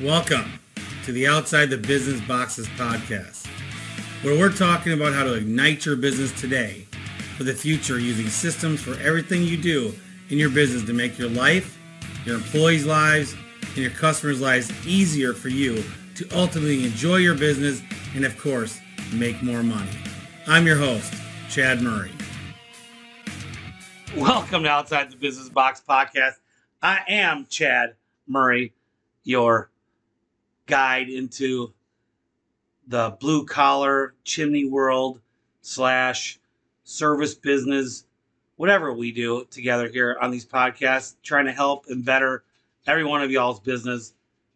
Welcome to the Outside the Business Boxes podcast, where we're talking about how to ignite your business today for the future using systems for everything you do in your business to make your life, your employees' lives, and your customers' lives easier for you to ultimately enjoy your business and, of course, make more money. I'm your host, Chad Murray. Welcome to Outside the Business Box podcast. I am Chad Murray, your guide into the blue collar chimney world / service business, whatever we do together here on these podcasts, trying to help and better every one of y'all's business,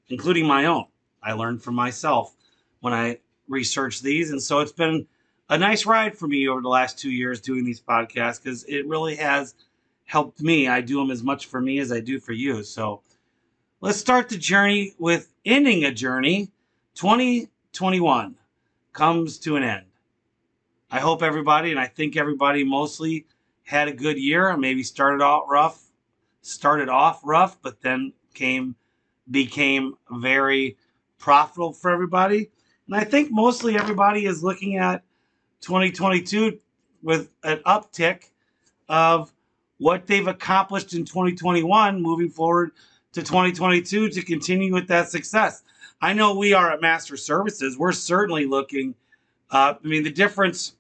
including my own. I learned from myself when I researched these. And so it's been a nice ride for me over the last 2 years doing these podcasts because it really has helped me. I do them as much for me as I do for you. So let's start the journey with ending a journey. 2021 comes to an end. I hope everybody, and I think everybody mostly had a good year, maybe started off rough, but then became very profitable for everybody. And I think mostly everybody is looking at 2022 with an uptick of what they've accomplished in 2021 moving forward to 2022 to continue with that success. I know we are at Master Services. We're certainly looking. The difference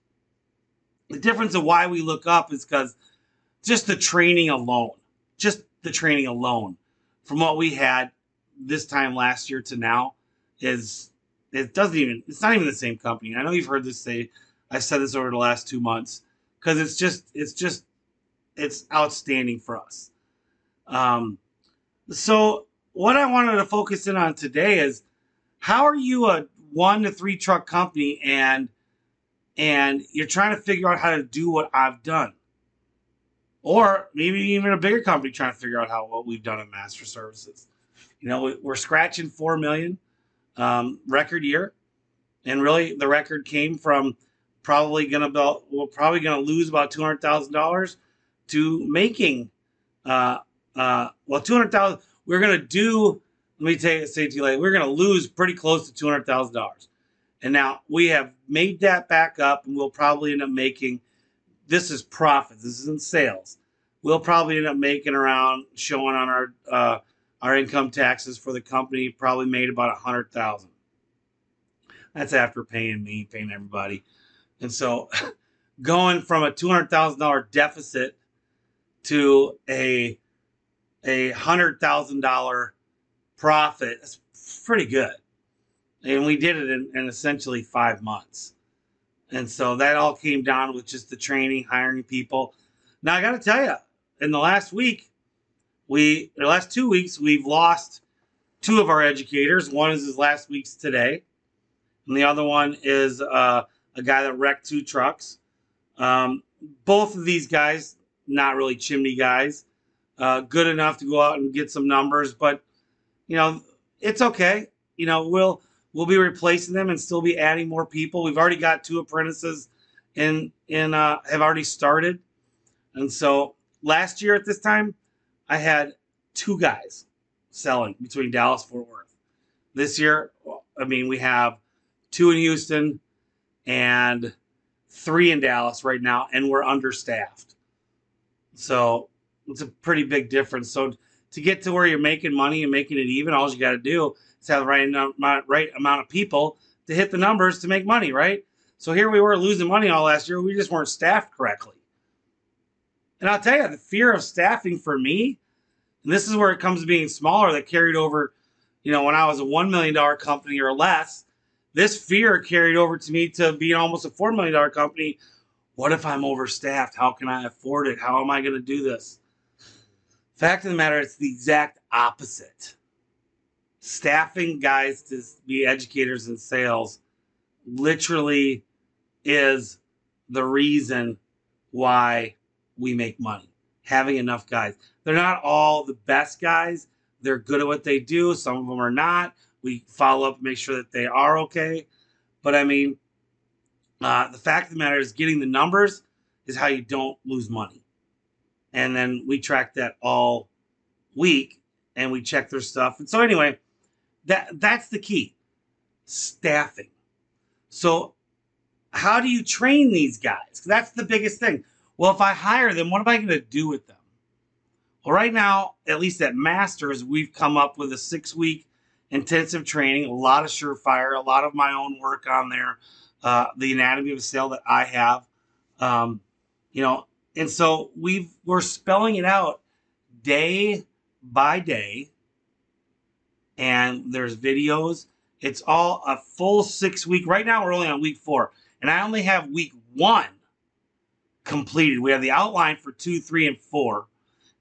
of why we look up is because just the training alone from what we had this time last year to now it's not even the same company. I know you've heard this say, I've said this over the last 2 months, because it's outstanding for us. So what I wanted to focus in on today is, how are you a 1 to 3 truck company and you're trying to figure out how to do what I've done? Or maybe even a bigger company trying to figure out what we've done at Master Services. You know, we're scratching $4 million record year. And really the record came from we're probably going to lose about $200,000 to making, $200,000. We're going to do, we're going to lose pretty close to $200,000. And now we have made that back up, and we'll probably end up making, this is profits, this isn't sales, we'll probably end up making around, showing on our income taxes for the company, probably made about $100,000. That's after paying me, paying everybody. And so going from a $200,000 deficit to a $100,000 profit, that's pretty good. And we did it in essentially 5 months. And so that all came down with just the training, hiring people. Now, I got to tell you, in the last week, the last 2 weeks, we've lost 2 of our educators. One is his last week's today. And the other one is a guy that wrecked 2 trucks. Both of these guys, not really chimney guys, good enough to go out and get some numbers. But, you know, it's okay. You know, we'll be replacing them and still be adding more people. We've already got 2 apprentices and have already started. And so last year at this time, I had 2 guys selling between Dallas, Fort Worth. This year, we have 2 in Houston and 3 in Dallas right now, and we're understaffed. So it's a pretty big difference. So to get to where you're making money and making it even, all you got to do is have the right amount of people to hit the numbers to make money, right? So here we were losing money all last year. We just weren't staffed correctly. And I'll tell you, the fear of staffing for me, and this is where it comes to being smaller, that carried over, you know, when I was a $1 million company or less, this fear carried over to me to being almost a $4 million company. What if I'm overstaffed? How can I afford it? How am I going to do this? Fact of the matter, it's the exact opposite. Staffing guys to be educators in sales literally is the reason why we make money. Having enough guys. They're not all the best guys. They're good at what they do. Some of them are not. We follow up and make sure that they are okay. But the fact of the matter is, getting the numbers is how you don't lose money. And then we track that all week and we check their stuff. And so anyway, That's the key. Staffing. So how do you train these guys? That's the biggest thing. Well, if I hire them, what am I going to do with them? Well, right now, at least at Masters, we've come up with a 6-week intensive training, a lot of Surefire, a lot of my own work on there, the anatomy of a sale that I have, and so we're spelling it out day by day, and there's videos. It's all a full 6-week. Right now, we're only on week 4, and I only have week 1 completed. We have the outline for 2, 3, and 4.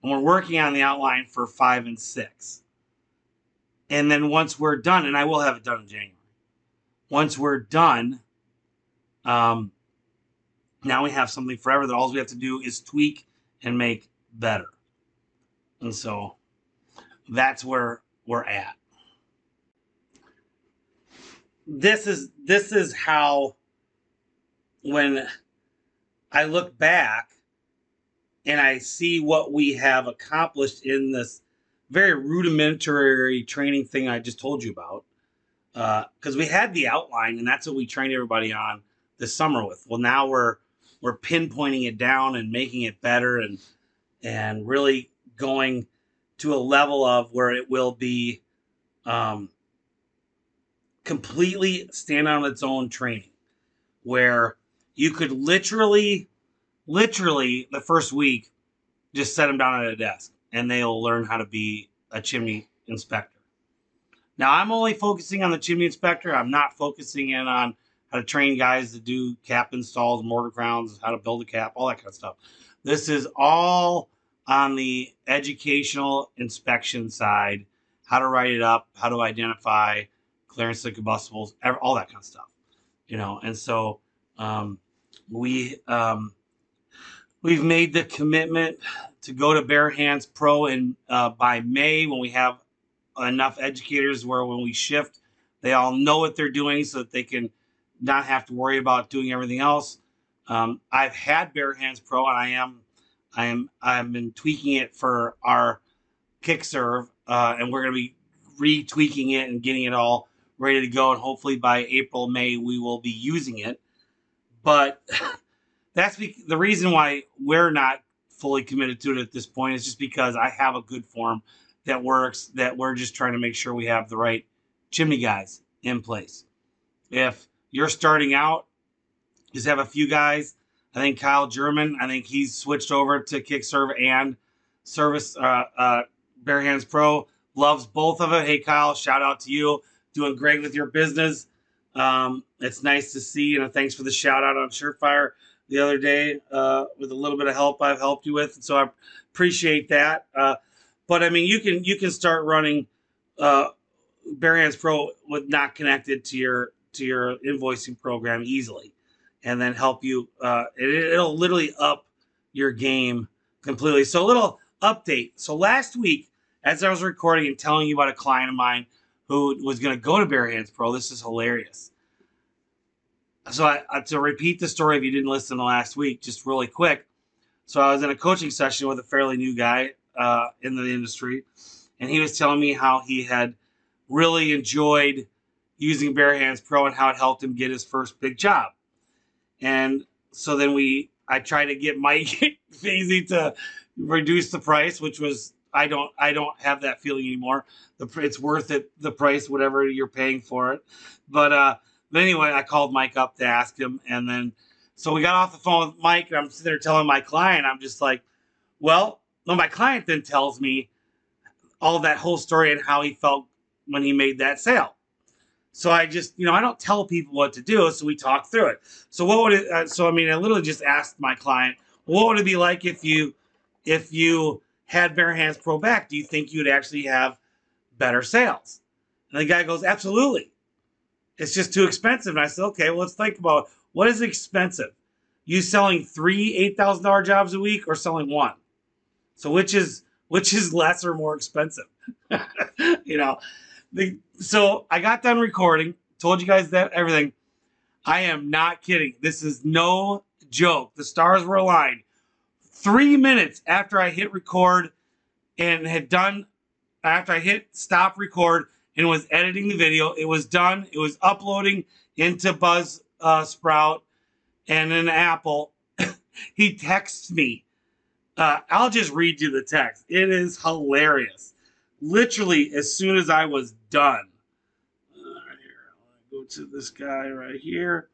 And we're working on the outline for 5 and 6. And then once we're done, and I will have it done in January. Once we're done, now we have something forever that all we have to do is tweak and make better. And so that's where we're at. This is how, when I look back, and I see what we have accomplished in this very rudimentary training thing I just told you about. Because we had the outline, and that's what we trained everybody on this summer with. Well, now we're pinpointing it down and making it better, and really going to a level of where it will be completely stand on its own training, where you could literally the first week, just set them down at a desk and they'll learn how to be a chimney inspector. Now, I'm only focusing on the chimney inspector. I'm not focusing in on how to train guys to do cap installs, mortar grounds, how to build a cap, all that kind of stuff. This is all on the educational inspection side, how to write it up, how to identify clearance of combustibles, all that kind of stuff, And so we've made the commitment to go to Bear Hands Pro, and by May, when we have enough educators where when we shift, they all know what they're doing so that they can not have to worry about doing everything else. I've had Bear Hands Pro, and I've been tweaking it for our KickServe, and we're going to be retweaking it and getting it all ready to go. And hopefully by April, May, we will be using it. But that's the reason why we're not fully committed to it at this point, is just because I have a good form that works, that we're just trying to make sure we have the right chimney guys in place. If you're starting out, just have a few guys. I think Kyle German, he's switched over to KickServe and Service Bear Hands Pro. Loves both of it. Hey, Kyle, shout out to you. Doing great with your business. It's nice to see, and thanks for the shout out on Surefire the other day, with a little bit of help I've helped you with. So I appreciate that. But I mean, you can start running Bear Hands Pro with not connected to your invoicing program easily, and then help you. It'll literally up your game completely. So a little update. So last week, as I was recording and telling you about a client of mine who was going to go to Bear Hands Pro, this is hilarious. So to repeat the story, if you didn't listen to last week, just really quick. So I was in a coaching session with a fairly new guy in the industry, and he was telling me how he had really enjoyed using Bear Hands Pro and how it helped him get his first big job. And so then I tried to get Mike Fazy to reduce the price, which was, I don't have that feeling anymore. It's worth it, the price, whatever you're paying for it. But anyway, I called Mike up to ask him, and then so we got off the phone with Mike, and I'm sitting there telling my client, I'm just like, well, my client then tells me all that whole story and how he felt when he made that sale. So I just, I don't tell people what to do, so we talk through it. So what would it? So I mean, I literally just asked my client, what would it be like if you had Bear Hands Pro back? Do you think you would actually have better sales? And the guy goes, absolutely. It's just too expensive. And I said, okay, well, let's think about what is expensive. You selling 3 $8,000 jobs a week or selling 1? So which is less or more expensive? So I got done recording, told you guys that everything. I am not kidding. This is no joke. The stars were aligned. 3 minutes after I hit stop record and was editing the video. It was done. It was uploading into Buzzsprout and an Apple. He texts me. I'll just read you the text. It is hilarious. Literally, as soon as I was done. Right here, I'll go to this guy right here.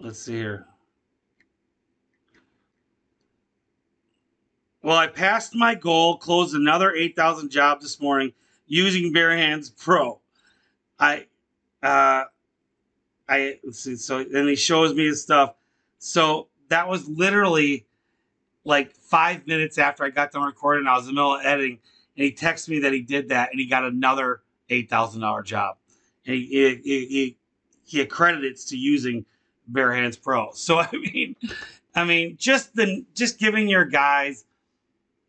Let's see here. Well, I passed my goal, closed another 8,000 jobs this morning using Bear Hands Pro. I let's see, so then he shows me his stuff. So that was literally like 5 minutes after I got done recording. I was in the middle of editing, and he texted me that he did that, and he got another $8,000 job. And he accredits to using Bear Hands Pro. So I mean, just giving your guys,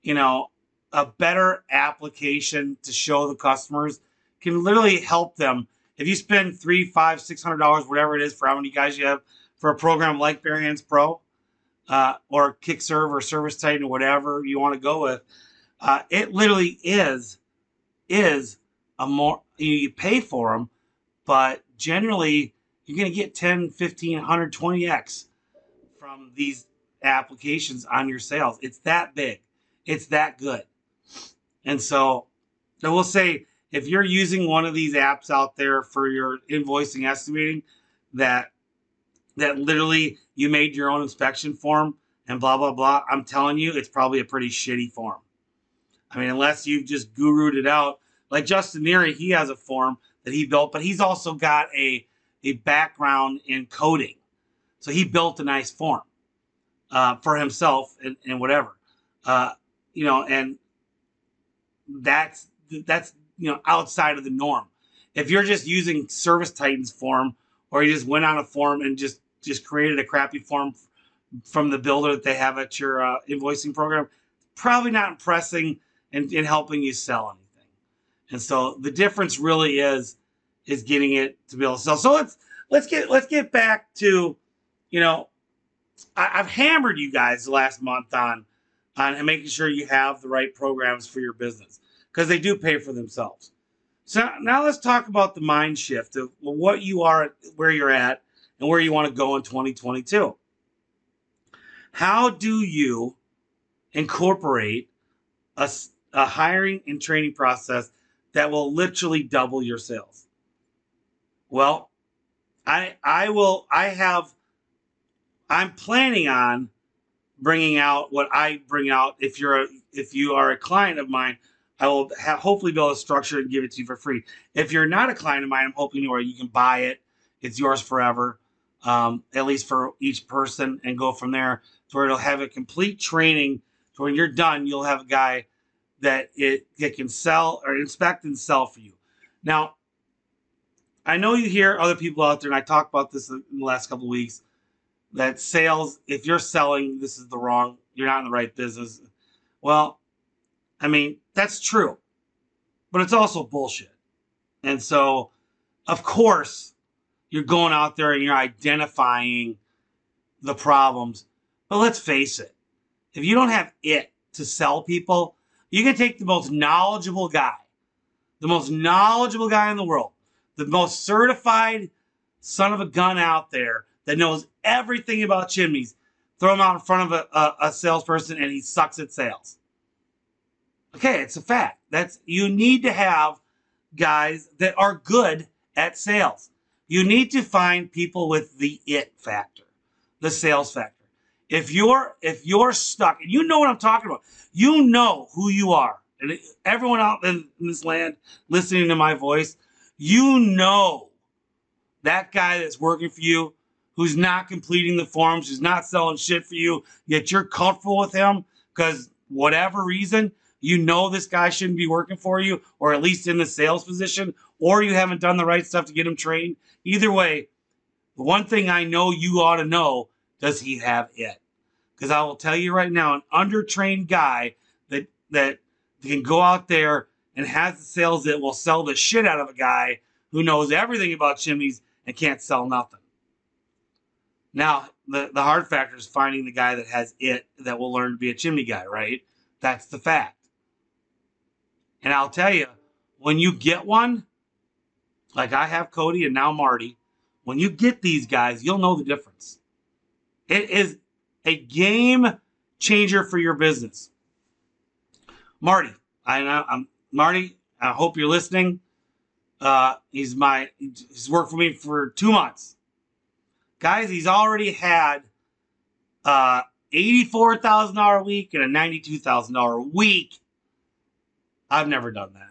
you know, a better application to show the customers can literally help them. If you spend $300, $500, $600, whatever it is, for how many guys you have for a program like Bear Hands Pro, or KickServe or Service Titan or whatever you want to go with, it literally is a more, you pay for them, but generally you're going to get 10, 15, 100, 20x from these applications on your sales. It's that big. It's that good. And so I will say, if you're using one of these apps out there for your invoicing estimating, that literally you made your own inspection form and blah, blah, blah, I'm telling you, it's probably a pretty shitty form. I mean, unless you've just gurued it out. Like Justin Neary, he has a form that he built, but he's also got a background in coding. So he built a nice form for himself and whatever. You know, and that's, you know, outside of the norm. If you're just using Service Titan's form, or you just went on a form and just created a crappy form from the builder that they have at your invoicing program, probably not impressing and helping you sell anything. And so the difference really is getting it to be able to sell. So let's get back to, you know, I've hammered you guys the last month on making sure you have the right programs for your business, because they do pay for themselves. So now let's talk about the mind shift of what you are, where you're at, and where you want to go in 2022. How do you incorporate a hiring and training process that will literally double your sales? Well, I'm planning on bringing out what I bring out. If you are a client of mine, I will hopefully build a structure and give it to you for free. If you're not a client of mine, I'm hoping you can buy it. It's yours forever, at least for each person, and go from there to where it'll have a complete training. So when you're done, you'll have a guy that can sell or inspect and sell for you. Now, I know you hear other people out there, and I talked about this in the last couple of weeks, that sales, if you're selling, this is the wrong, you're not in the right business. Well, I mean, that's true, but it's also bullshit. And so, of course, you're going out there and you're identifying the problems. But let's face it, if you don't have it to sell people, you can take the most knowledgeable guy in the world, the most certified son of a gun out there that knows everything about chimneys, throw him out in front of a salesperson, and he sucks at sales. Okay, it's a fact. You need to have guys that are good at sales. You need to find people with the it factor, the sales factor. If you're stuck, and you know what I'm talking about, you know who you are. And everyone out in this land listening to my voice, you know that guy that's working for you, who's not completing the forms, who's not selling shit for you, yet you're comfortable with him because whatever reason, you know this guy shouldn't be working for you, or at least in the sales position, or you haven't done the right stuff to get him trained. Either way, the one thing I know you ought to know, does he have it? Because I will tell you right now, an undertrained guy that can go out there and has the sales that will sell the shit out of a guy who knows everything about chimneys and can't sell nothing. Now, the hard factor is finding the guy that has it, that will learn to be a chimney guy, right? That's the fact. And I'll tell you, when you get one, like I have Cody and now Marty, when you get these guys, you'll know the difference. It is a game changer for your business. Marty, Marty, I hope you're listening. He's worked for me for 2 months. Guys, he's already had $84,000 a week and a $92,000 a week. I've never done that.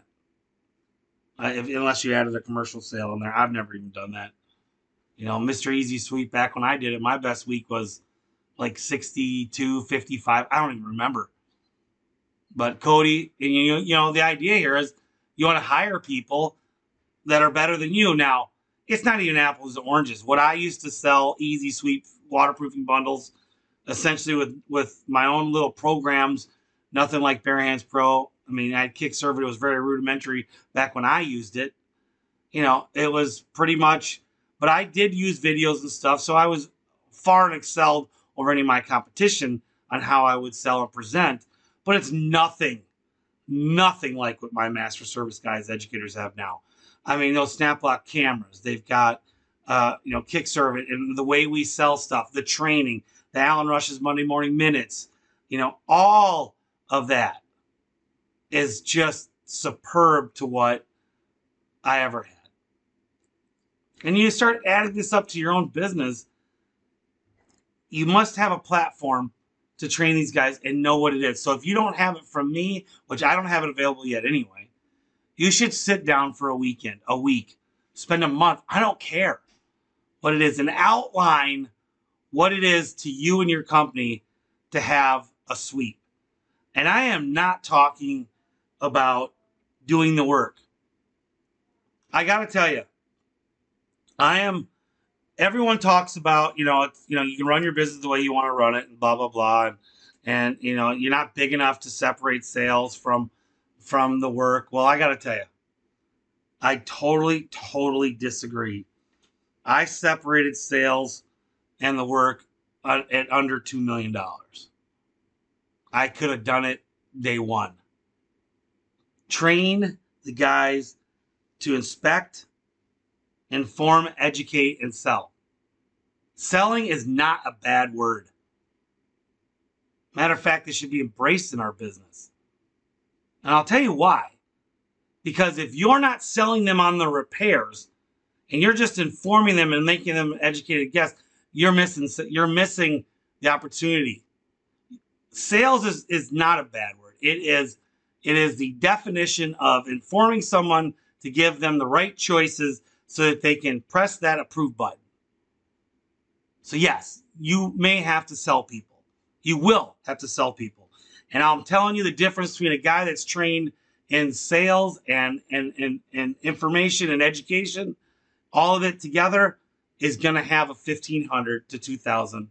Unless you added a commercial sale in there. I've never even done that. You know, Mr. Easy Sweep, back when I did it, my best week was like 62, 55. I don't even remember. But Cody, and you know, the idea here is you want to hire people that are better than you. Now, it's not even apples and oranges. What I used to sell, Easy Sweep waterproofing bundles, essentially with my own little programs, nothing like Bear Hands Pro. I mean, I had KickServe. It was very rudimentary back when I used it. You know, it was pretty much, but I did use videos and stuff, so I was far and excelled over any of my competition on how I would sell and present. But it's nothing like what my Master Service guys, educators have now. I mean, those Snaplock cameras, they've got, you know, KickServe and the way we sell stuff, the training, the Alan Rush's Monday Morning Minutes, you know, all of that is just superb to what I ever had. And you start adding this up to your own business, you must have a platform to train these guys and know what it is. So if you don't have it from me, which I don't have it available yet anyway, you should sit down for a weekend, a week, spend a month. I don't care what it is, and outline what it is to you and your company to have a sweep. And I am not talking about doing the work. I got to tell you, everyone talks about, you know, you can run your business the way you want to run it and blah, blah, blah. And you know, you're not big enough to separate sales from the work. Well, I got to tell you, I totally disagree. I separated sales and the work at under $2 million. I could have done it day one. Train the guys to inspect, inform, educate, and sell. Selling is not a bad word. Matter of fact, it should be embraced in our business. And I'll tell you why. Because if you're not selling them on the repairs, and you're just informing them and making them educated guests, you're missing the opportunity. Sales is not a bad word. It is the definition of informing someone to give them the right choices so that they can press that approve button. So yes, you may have to sell people. You will have to sell people. And I'm telling you the difference between a guy that's trained in sales and information and education, all of it together, is going to have a 1,500 to 2,000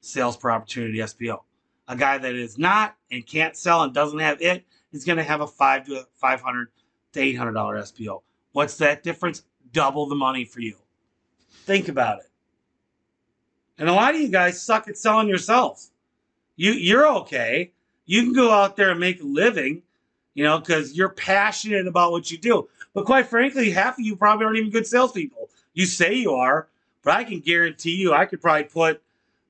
sales per opportunity SPO. A guy that is not and can't sell and doesn't have it is going to have a $500 to $800 SPO. What's that difference? Double the money for you. Think about it. And a lot of you guys suck at selling yourselves. You're okay. You can go out there and make a living, you know, because you're passionate about what you do. But quite frankly, half of you probably aren't even good salespeople. You say you are, but I can guarantee you I could probably put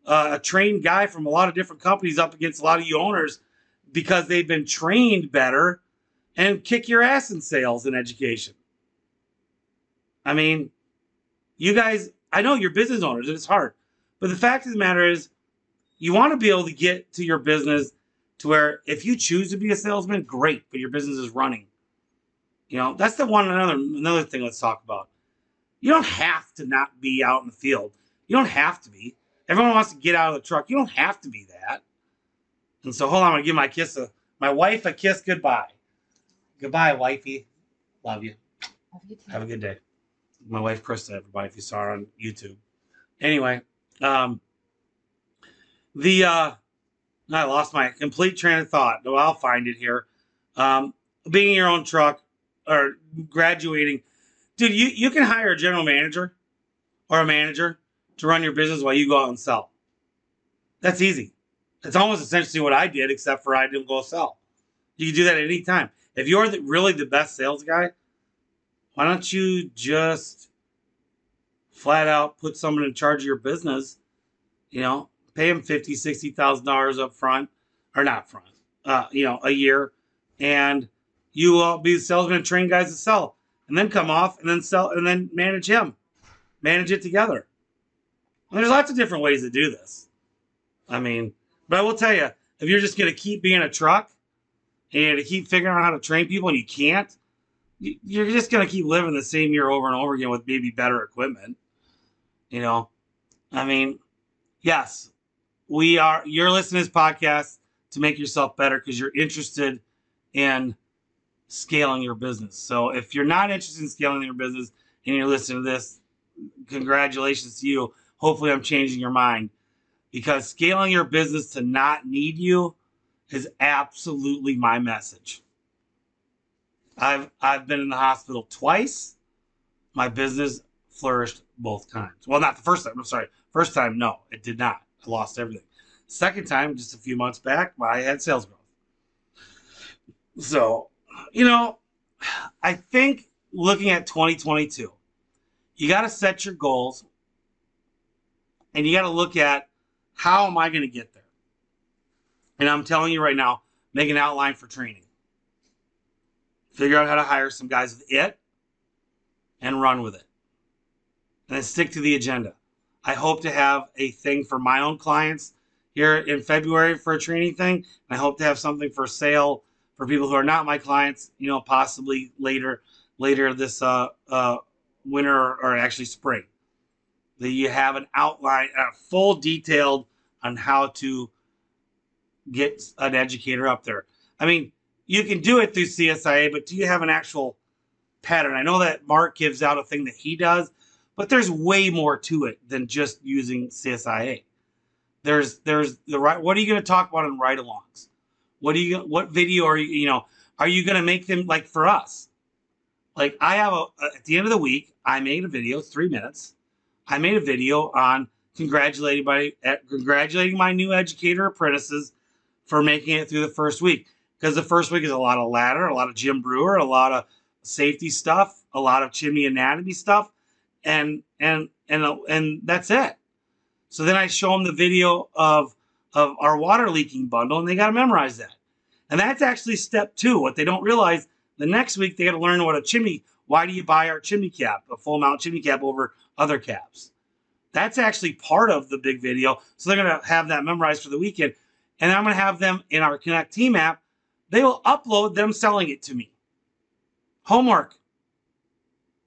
a trained guy from a lot of different companies up against a lot of you owners because they've been trained better and kick your ass in sales and education. I mean, you guys, I know you're business owners and it's hard, but the fact of the matter is you want to be able to get to your business to where if you choose to be a salesman, great, but your business is running. You know, that's the one another thing let's talk about. You don't have to not be out in the field. You don't have to be. Everyone wants to get out of the truck. You don't have to be that. And so hold on, I'm going to give my wife a kiss goodbye. Goodbye, wifey. Love you. Love you too. Have a good day. My wife, Krista, everybody, if you saw her on YouTube. Anyway, I lost my complete train of thought. Well, I'll find it here. Being in your own truck or graduating. Dude, you can hire a general manager or a manager to run your business while you go out and sell. That's easy. It's almost essentially what I did, except for I didn't go sell. You can do that at any time. If you're really the best sales guy, why don't you just flat out put someone in charge of your business? You know, pay them $50,000, $60,000 up front, or not front, you know, a year, and you will be the salesman and train guys to sell, and then come off and then sell and then manage him, manage it together. And there's lots of different ways to do this. I mean, but I will tell you, if you're just going to keep being a truck and you're going to keep figuring out how to train people and you can't, you're just going to keep living the same year over and over again with maybe better equipment. You know, I mean, yes, we are. You're listening to this podcast to make yourself better because you're interested in scaling your business. So if you're not interested in scaling your business and you're listening to this, congratulations to you. Hopefully I'm changing your mind, because scaling your business to not need you is absolutely my message. I've been in the hospital twice. My business flourished both times. Well, not the first time. I'm sorry. First time, no, it did not. I lost everything. Second time, just a few months back, I had sales growth. So, you know, I think looking at 2022, you got to set your goals and you got to look at, how am I going to get there? And I'm telling you right now, make an outline for training. Figure out how to hire some guys with it and run with it. And then stick to the agenda. I hope to have a thing for my own clients here in February for a training thing. And I hope to have something for sale for people who are not my clients, you know, possibly later this winter, or actually spring. That you have an outline, a full detailed on how to get an educator up there. I mean, you can do it through CSIA, but do you have an actual pattern? I know that Mark gives out a thing that he does, but there's way more to it than just using CSIA. There's the right. What are you going to talk about in ride-alongs? What video are you? You know, are you going to make them like for us? Like I have at the end of the week, I made a video, 3 minutes. I made a video on congratulating my new educator apprentices for making it through the first week. Because the first week is a lot of ladder, a lot of Jim Brewer, a lot of safety stuff, a lot of chimney anatomy stuff, and that's it. So then I show them the video of our water leaking bundle, and they got to memorize that. And that's actually step two. What they don't realize, the next week they got to learn what a chimney. Why do you buy our chimney cap, a full mount chimney cap over other caps? That's actually part of the big video. So they're going to have that memorized for the weekend. And I'm going to have them in our Connect Team app. They will upload them selling it to me. Homework.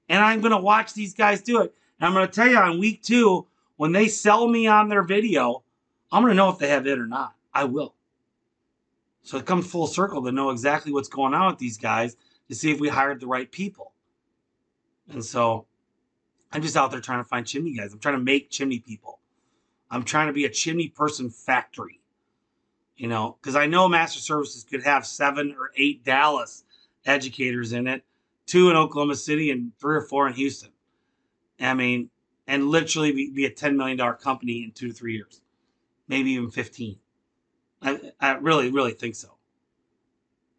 And I'm going to watch these guys do it. And I'm going to tell you on week two, when they sell me on their video, I'm going to know if they have it or not. I will. So it comes full circle to know exactly what's going on with these guys to see if we hired the right people. And so I'm just out there trying to find chimney guys. I'm trying to make chimney people. I'm trying to be a chimney person factory, you know, because I know Master Services could have 7 or 8 Dallas educators in it, 2 in Oklahoma City and 3 or 4 in Houston. I mean, and literally be a $10 million company in 2 to 3 years, maybe even 15. I really, really think so.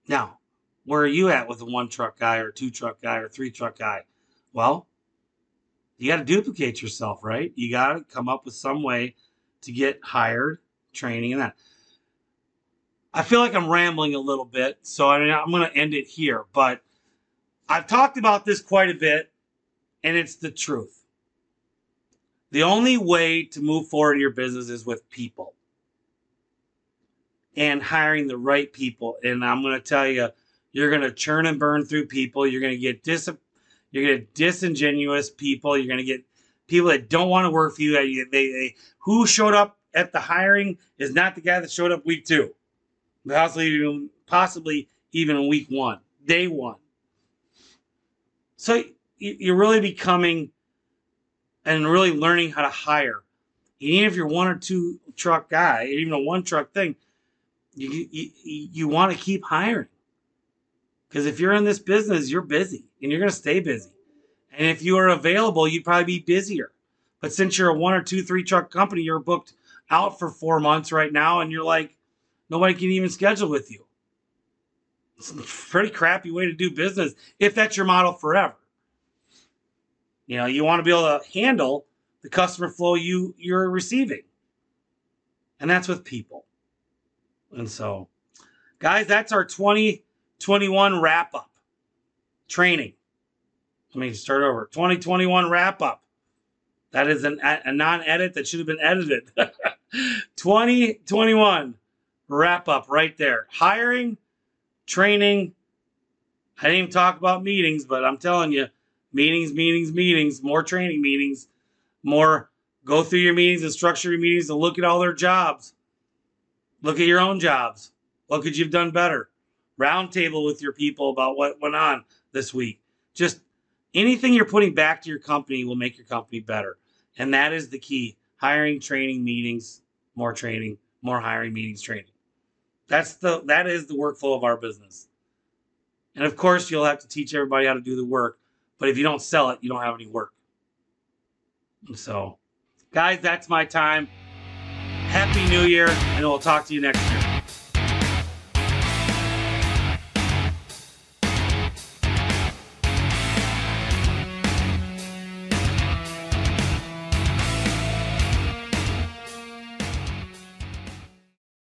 Now, where are you at with a 1 truck guy or 2 truck guy or 3 truck guy? Well, you got to duplicate yourself, right? You got to come up with some way to get hired, training, and that. I feel like I'm rambling a little bit, so I'm going to end it here. But I've talked about this quite a bit, and it's the truth. The only way to move forward in your business is with people and hiring the right people. And I'm going to tell you, you're going to churn and burn through people. You're going to get disappointed. You're going to disingenuous people. You're going to get people that don't want to work for you. Who showed up at the hiring is not the guy that showed up week 2. Possibly even week 1, day 1. So you're really becoming and really learning how to hire. Even if you're 1 or 2 truck guy, even a 1 truck thing, you want to keep hiring. Because if you're in this business, you're busy and you're going to stay busy. And if you are available, you'd probably be busier. But since you're a 1 or 2, 3 truck company, you're booked out for 4 months right now. And you're like, nobody can even schedule with you. It's a pretty crappy way to do business if that's your model forever. You know, you want to be able to handle the customer flow you're receiving. And that's with people. And so, guys, that's our 2021 wrap-up training. Let me start over. 2021 wrap-up. That is a non-edit that should have been edited. 2021 wrap-up right there. Hiring, training. I didn't even talk about meetings, but I'm telling you, meetings, more training meetings, more go through your meetings and structure your meetings and look at all their jobs. Look at your own jobs. What could you have done better? Roundtable with your people about what went on this week. Just anything you're putting back to your company will make your company better. And that is the key. Hiring, training, meetings, more training, more hiring, meetings, training. That is the workflow of our business. And of course, you'll have to teach everybody how to do the work. But if you don't sell it, you don't have any work. And so, guys, that's my time. Happy New Year, and we'll talk to you next year.